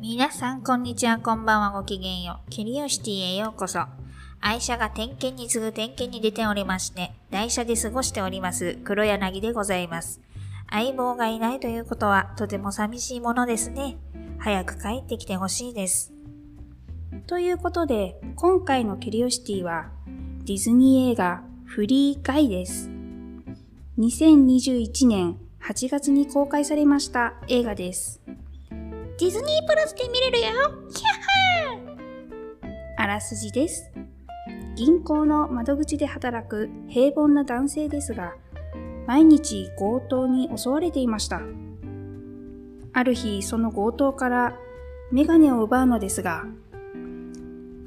皆さんこんにちは、こんばんは、ごきげんよう。キュリオシティへようこそ。愛車が点検に次ぐ点検に出ておりまして、台車で過ごしております黒柳でございます。相棒がいないということはとても寂しいものですね。早く帰ってきてほしいです。ということで、今回のキュリオシティはディズニー映画フリーガイです。2021年8月に公開されました映画です。ディズニープラスで見れるよ、キャッハー。あらすじです。銀行の窓口で働く平凡な男性ですが、毎日強盗に襲われていました。ある日、その強盗からメガネを奪うのですが、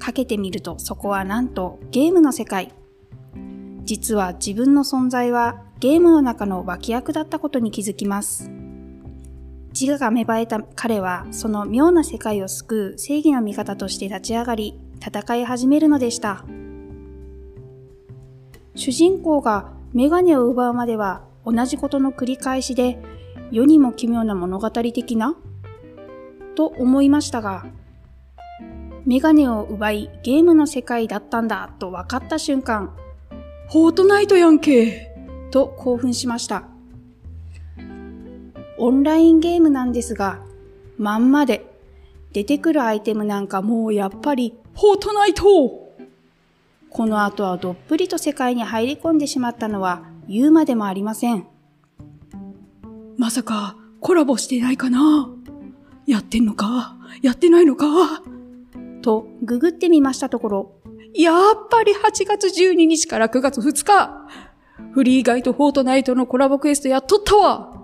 かけてみるとそこはなんとゲームの世界。実は自分の存在はゲームの中の脇役だったことに気づきます。自我が芽生えた彼は、その妙な世界を救う正義の味方として立ち上がり、戦い始めるのでした。主人公がメガネを奪うまでは同じことの繰り返しで、世にも奇妙な物語的なと思いましたが、メガネを奪いゲームの世界だったんだと分かった瞬間、フォートナイトやんけと興奮しました。オンラインゲームなんですが、まんまで出てくるアイテムなんかもうやっぱりフォートナイト。この後はどっぷりと世界に入り込んでしまったのは言うまでもありません。まさかコラボしてないかな、やってんのかやってないのかとググってみましたところ、やっぱり8月12日から9月2日、フリーガイとフォートナイトのコラボクエストやっとったわ。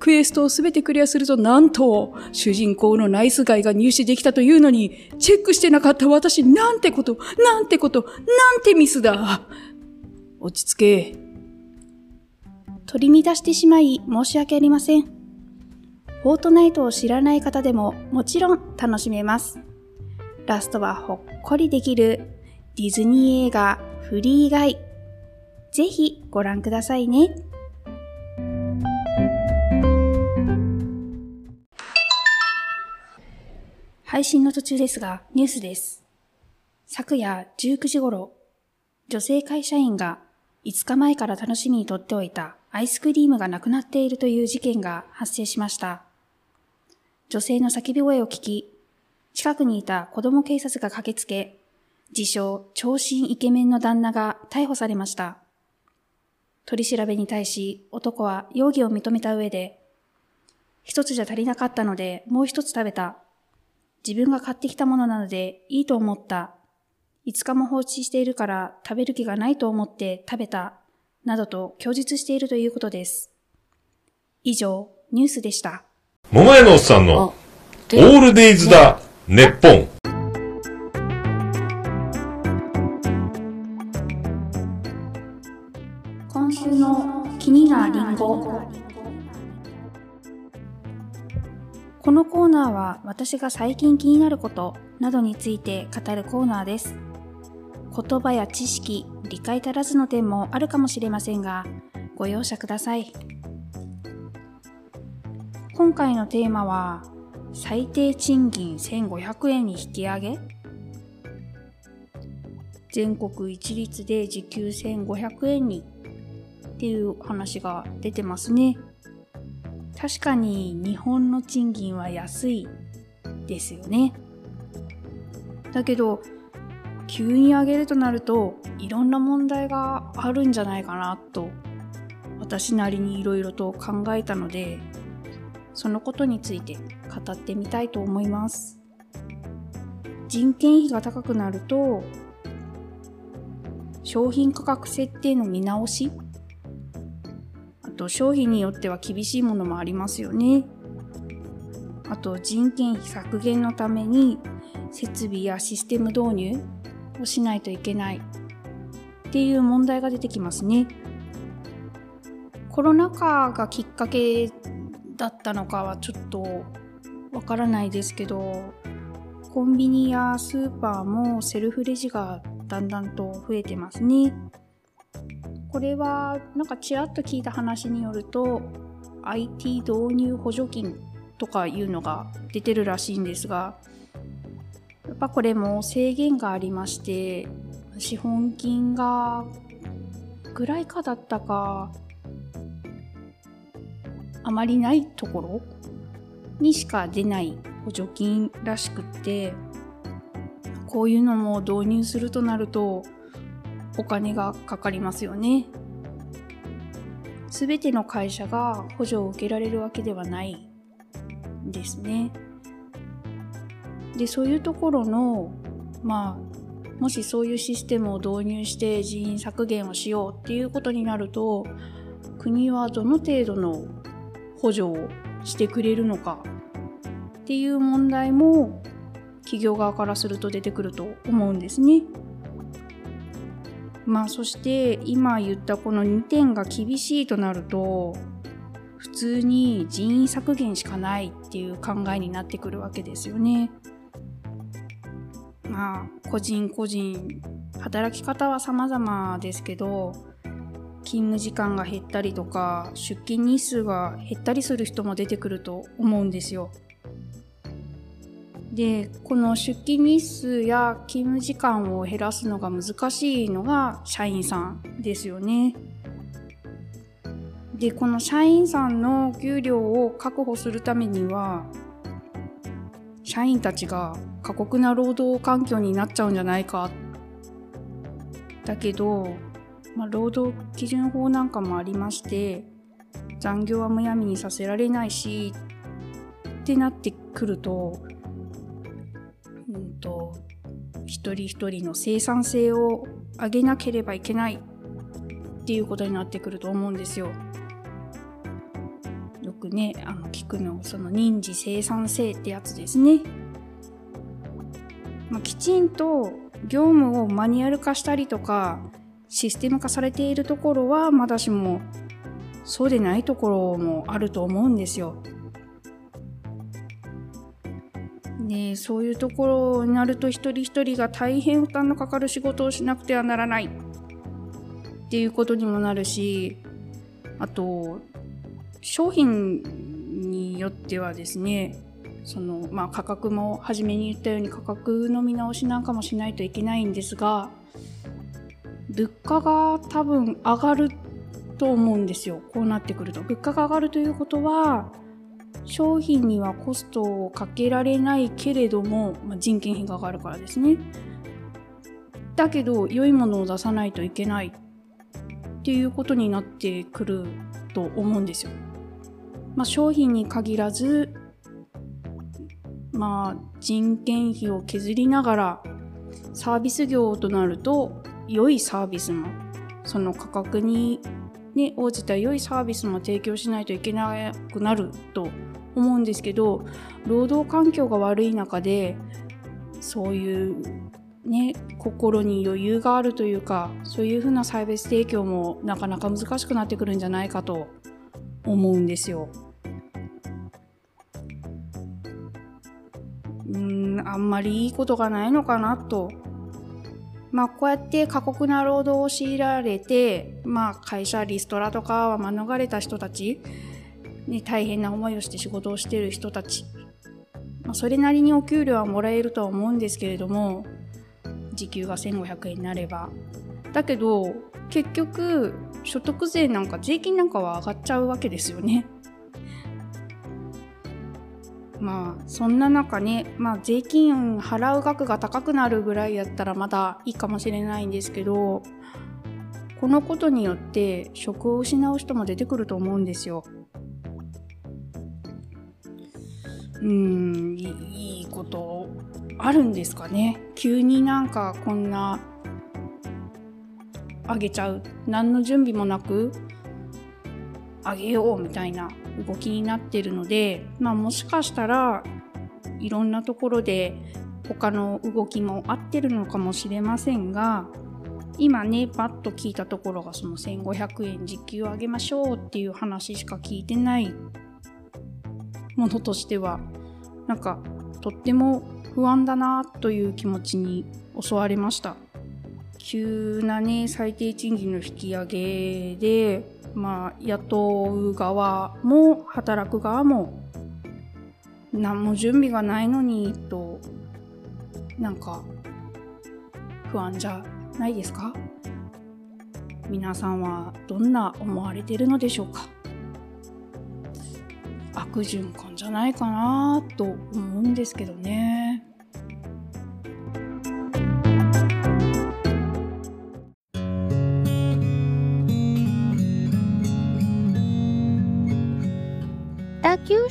クエストをすべてクリアすると、なんと主人公のナイスガイが入手できたというのに、チェックしてなかった私、なんてことなんてことなんてミスだ。落ち着け。取り乱してしまい申し訳ありません。フォートナイトを知らない方でももちろん楽しめます。ラストはほっこりできるディズニー映画フリーガイ、ぜひご覧くださいね。配信の途中ですが、ニュースです。昨夜19時頃、女性会社員が5日前から楽しみにとっておいたアイスクリームがなくなっているという事件が発生しました。女性の叫び声を聞き、近くにいた子供警察が駆けつけ、自称長身イケメンの旦那が逮捕されました。取り調べに対し、男は容疑を認めた上で、一つじゃ足りなかったのでもう一つ食べた。自分が買ってきたものなのでいいと思った。5日も放置しているから食べる気がないと思って食べた。などと供述しているということです。以上、ニュースでした。桃屋のおっさんのオールデイズだ。ネッポン。今週の気になりんご。このコーナーは私が最近気になることなどについて語るコーナーです。言葉や知識、理解足らずの点もあるかもしれませんが、ご容赦ください。今回のテーマは最低賃金1500円に引き上げ。全国一律で時給1500円にっていう話が出てますね。確かに日本の賃金は安いですよね。だけど急に上げるとなると、いろんな問題があるんじゃないかなと私なりにいろいろと考えたので、そのことについて語ってみたいと思います。人件費が高くなると、商品価格設定の見直し、あと商品によっては厳しいものもありますよね。あと人件費削減のために設備やシステム導入をしないといけないっていう問題が出てきますね。コロナ禍がきっかけだったのかはちょっとわからないですけど、コンビニやスーパーもセルフレジがだんだんと増えてますね。これはなんかちらっと聞いた話によると IT 導入補助金とかいうのが出てるらしいんですが、やっぱこれも制限がありまして、資本金がぐらいかだったかあまりないところにしか出ない補助金らしくって、こういうのも導入するとなるとお金がかかりますよね。すべての会社が補助を受けられるわけではないですね。で、そういうところの、もしそういうシステムを導入して人員削減をしようっていうことになると、国はどの程度の補助をしてくれるのかっていう問題も企業側からすると出てくると思うんですね。そして今言ったこの2点が厳しいとなると、普通に人員削減しかないっていう考えになってくるわけですよね。個人個人働き方は様々ですけど、勤務時間が減ったりとか出勤日数が減ったりする人も出てくると思うんですよ。で、この出勤日数や勤務時間を減らすのが難しいのが社員さんですよね。で、この社員さんの給料を確保するためには、社員たちが過酷な労働環境になっちゃうんじゃないか。だけど、労働基準法なんかもありまして、残業はむやみにさせられないしってなってくると、一人一人の生産性を上げなければいけないっていうことになってくると思うんですよ。よくね、聞くのその人事生産性ってやつですね。きちんと業務をマニュアル化したりとかシステム化されているところはまだしも、そうでないところもあると思うんですよ。ね、そういうところになると一人一人が大変負担のかかる仕事をしなくてはならないっていうことにもなるし、あと商品によってはですね、価格も初めに言ったように価格の見直しなんかもしないといけないんですが、物価が多分上がると思うんですよ。こうなってくると物価が上がるということは、商品にはコストをかけられないけれども、人件費が上がるからですね。だけど良いものを出さないといけないっていうことになってくると思うんですよ。商品に限らず、人件費を削りながらサービス業となると、良いサービスもその価格に応じた良いサービスも提供しないといけなくなると思うんですけど、労働環境が悪い中でそういう、心に余裕があるというか、そういうふうなサービス提供もなかなか難しくなってくるんじゃないかと思うんですよ。あんまりいいことがないのかなと。こうやって過酷な労働を強いられて、会社リストラとかは免れた人たち、大変な思いをして仕事をしている人たち、それなりにお給料はもらえるとは思うんですけれども、時給が1500円になれば、だけど結局所得税なんか税金なんかは上がっちゃうわけですよね。そんな中税金払う額が高くなるぐらいやったらまだいいかもしれないんですけど、このことによって職を失う人も出てくると思うんですよ。いいことあるんですかね。急にこんな上げちゃう、何の準備もなく上げようみたいな動きになっているので、もしかしたらいろんなところで他の動きも合ってるのかもしれませんが、今パッと聞いたところがその1500円時給上げましょうっていう話しか聞いてないものとしては、とっても不安だなという気持ちに襲われました。急なね、最低賃金の引き上げで、雇う側も働く側も何も準備がないのにと、なんか不安じゃないですか？皆さんはどんな思われているのでしょうか？悪循環じゃないかなと思うんですけどね。北九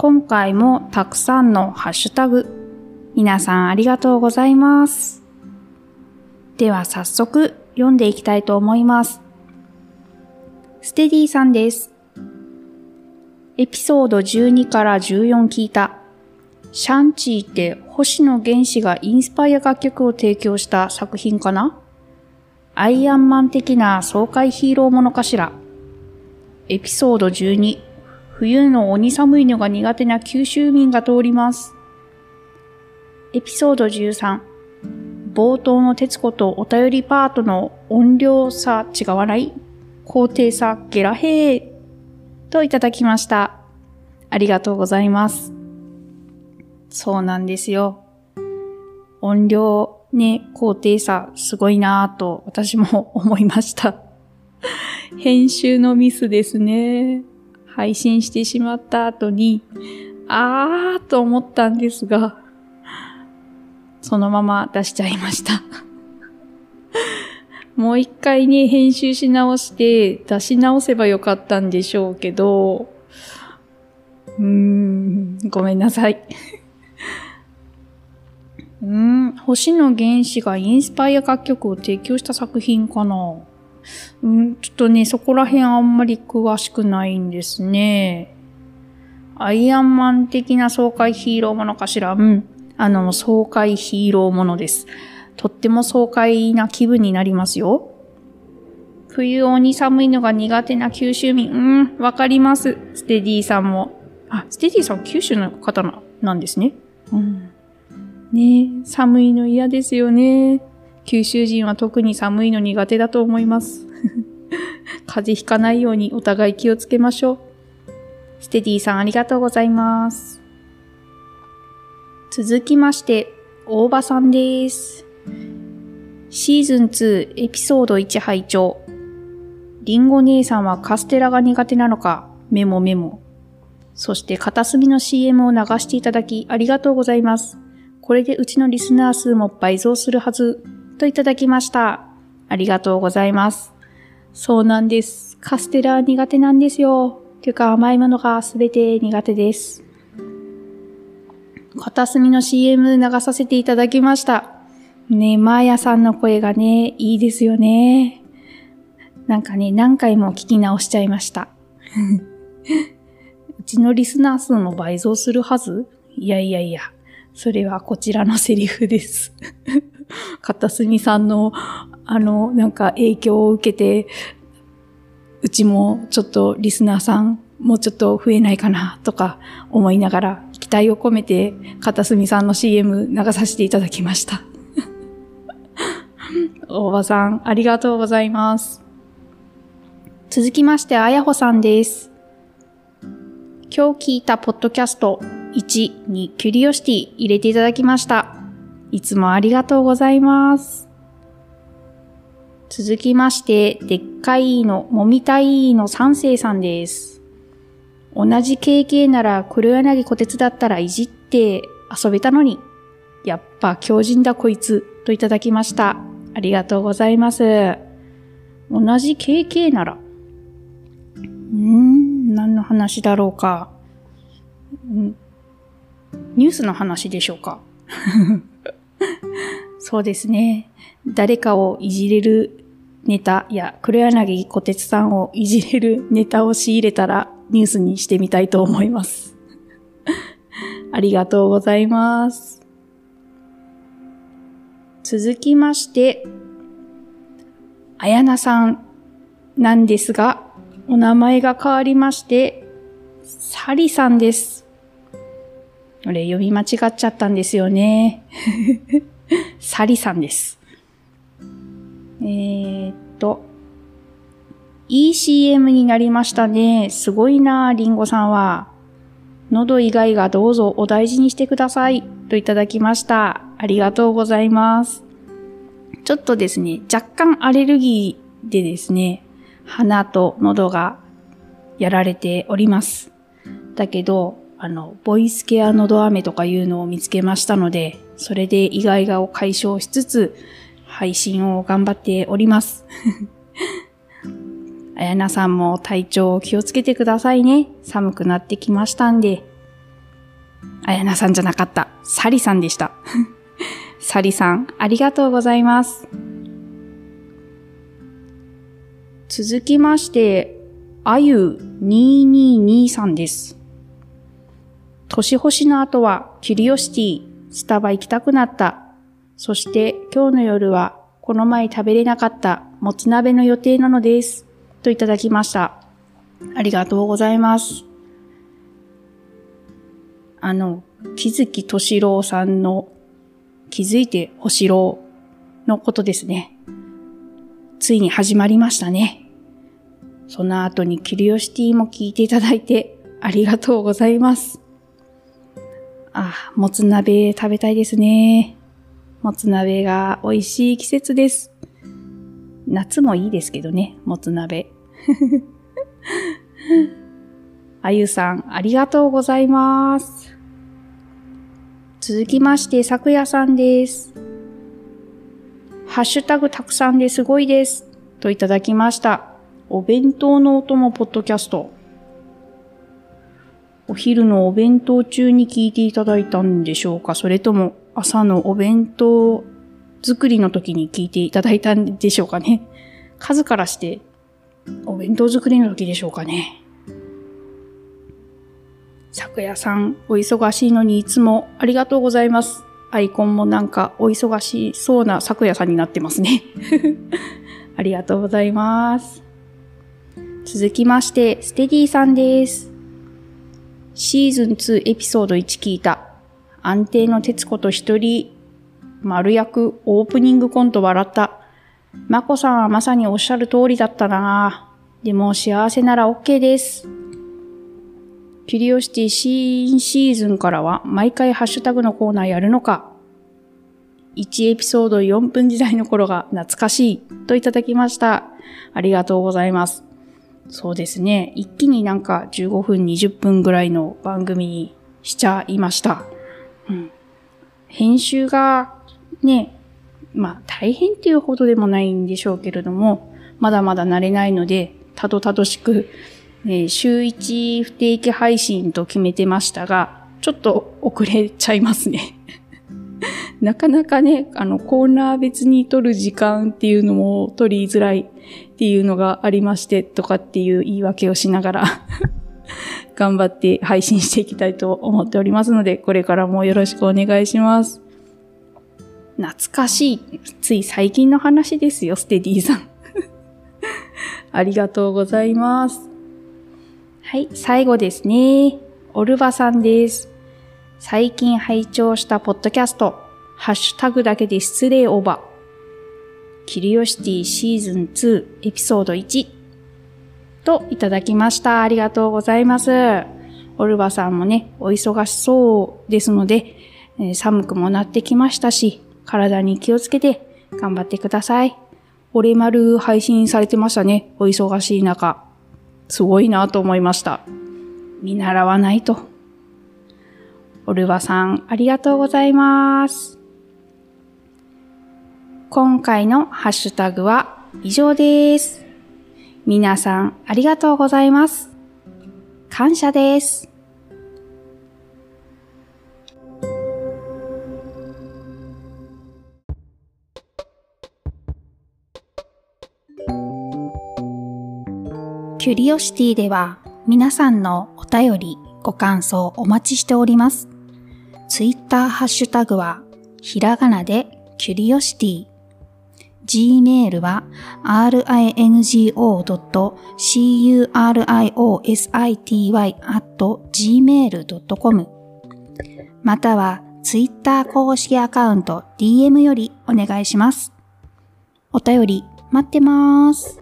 今回もたくさんのハッシュタグ、皆さんありがとうございます。では早速読んでいきたいと思います。ステディさんです。エピソード12から14聞いた。シャンチーって星野源氏がインスパイア楽曲を提供した作品かな？アイアンマン的な爽快ヒーローものかしら。エピソード12、冬の鬼寒いのが苦手な九州民が通ります。エピソード13、冒頭の徹子とお便りパートの音量差違わない？高低差ゲラヘーといただきました。ありがとうございます。そうなんですよ。音量ね、高低差すごいなぁと私も思いました。編集のミスですね。配信してしまった後に、あーと思ったんですが、そのまま出しちゃいました。もう一回ね、編集し直して出し直せばよかったんでしょうけど、ごめんなさい。星野源氏がインスパイア楽曲を提供した作品かな。ちょっとね、そこら辺あんまり詳しくないんですね。アイアンマン的な爽快ヒーローものかしら。爽快ヒーローものです。とっても爽快な気分になりますよ。冬鬼寒いのが苦手な九州民。わかります。ステディさんも。ステディさん九州の方なんですね。ねえ、寒いの嫌ですよね。九州人は特に寒いの苦手だと思います。風邪ひかないようにお互い気をつけましょう。ステディさんありがとうございます。続きまして、大場さんです。シーズン2エピソード1拝聴。リンゴ姉さんはカステラが苦手なのか、メモ。そして片隅の CM を流していただきありがとうございます。これでうちのリスナー数も倍増するはず、といただきました。ありがとうございます。そうなんです。カステラ苦手なんですよ。というか甘いものがすべて苦手です。片隅の CM 流させていただきました。ね、マーヤさんの声がね、いいですよね。なんかね、何回も聞き直しちゃいました。うちのリスナー数も倍増するはず？いや、それはこちらのセリフです。片隅さんの、なんか影響を受けて、うちもちょっとリスナーさん、もうちょっと増えないかな、とか思いながら、期待を込めて片隅さんの CM 流させていただきました大場さんありがとうございます。続きましてあやほさんです。今日聞いたポッドキャスト1にキュリオシティ入れていただきました。いつもありがとうございます。続きましてでっかいのもみたいの三世さんです。同じ KK なら黒柳小鉄だったらいじって遊べたのに、やっぱ強靭だこいつといただきました。ありがとうございます。同じ KK なら、何の話だろうか。ニュースの話でしょうか。そうですね。誰かをいじれるネタや黒柳小鉄さんをいじれるネタを仕入れたらニュースにしてみたいと思います。ありがとうございます。続きまして、あやなさんなんですが、お名前が変わりまして、サリさんです。これ読み間違っちゃったんですよね。サリさんです。いい CM になりましたね。すごいな、リンゴさんは。喉以外がどうぞお大事にしてください。といただきました。ありがとうございます。ちょっとですね、若干アレルギーでですね、鼻と喉がやられております。だけど、ボイスケア喉飴とかいうのを見つけましたので、それでイガイガを解消しつつ、配信を頑張っております。あやなさんも体調を気をつけてくださいね。寒くなってきましたんで。あやなさんじゃなかった。サリさんでした。サリさん、ありがとうございます。続きまして、あゆ222さんです。年越しの後はキュリオシティ、スタバ行きたくなった。そして今日の夜はこの前食べれなかったもつ鍋の予定なのです。といただきました。ありがとうございます。木月敏郎さんの気づいてほしろうのことですね。ついに始まりましたね。その後にキュリオシティも聞いていただいてありがとうございます。あ、もつ鍋食べたいですね。もつ鍋が美味しい季節です。夏もいいですけどね、もつ鍋。あゆさん、ありがとうございます。続きまして、さくやさんです。ハッシュタグたくさんですごいです。といただきました。お弁当のお供ポッドキャスト。お昼のお弁当中に聞いていただいたんでしょうか？それとも朝のお弁当作りの時に聞いていただいたんでしょうかね。数からしてお弁当作りの時でしょうかね。さくやさん、お忙しいのにいつもありがとうございます。アイコンもなんかお忙しそうなさくやさんになってますね。ありがとうございます。続きまして、ステディさんです。シーズン2エピソード1聞いた。安定の徹子と一人、丸役、オープニングコント笑った。まこさんはまさにおっしゃる通りだったな。でも幸せなら OK です。キュリオシティ新シーズンからは毎回ハッシュタグのコーナーやるのか。1エピソード4分時代の頃が懐かしいといただきました。ありがとうございます。そうですね。一気になんか15分、20分ぐらいの番組にしちゃいました。うん、編集がね、まあ大変っていうほどでもないんでしょうけれども、まだまだ慣れないので、たどたどしく、週1不定期配信と決めてましたが、ちょっと遅れちゃいますね。なかなかね、コーナー別に撮る時間っていうのも取りづらいっていうのがありましてとかっていう言い訳をしながら頑張って配信していきたいと思っておりますので、これからもよろしくお願いします。懐かしい。つい最近の話ですよ、ステディさん。ありがとうございます。はい、最後ですね。オルバさんです。最近拝聴したポッドキャスト、ハッシュタグだけで失礼オーバー。キュリオシティシーズン2エピソード1といただきました。ありがとうございます。オルバさんもね、お忙しそうですので、寒くもなってきましたし、体に気をつけて頑張ってください。オレマル配信されてましたね。お忙しい中。すごいなと思いました。見習わないと。オルバさん、ありがとうございます。今回のハッシュタグは以上です。皆さん、ありがとうございます。感謝です。キュリオシティでは皆さんのお便り、ご感想お待ちしております。ツイッターハッシュタグはひらがなでキュリオシティ。Gmail は ringo.curiosity@gmail.com またはツイッター公式アカウント DM よりお願いします。お便り待ってます。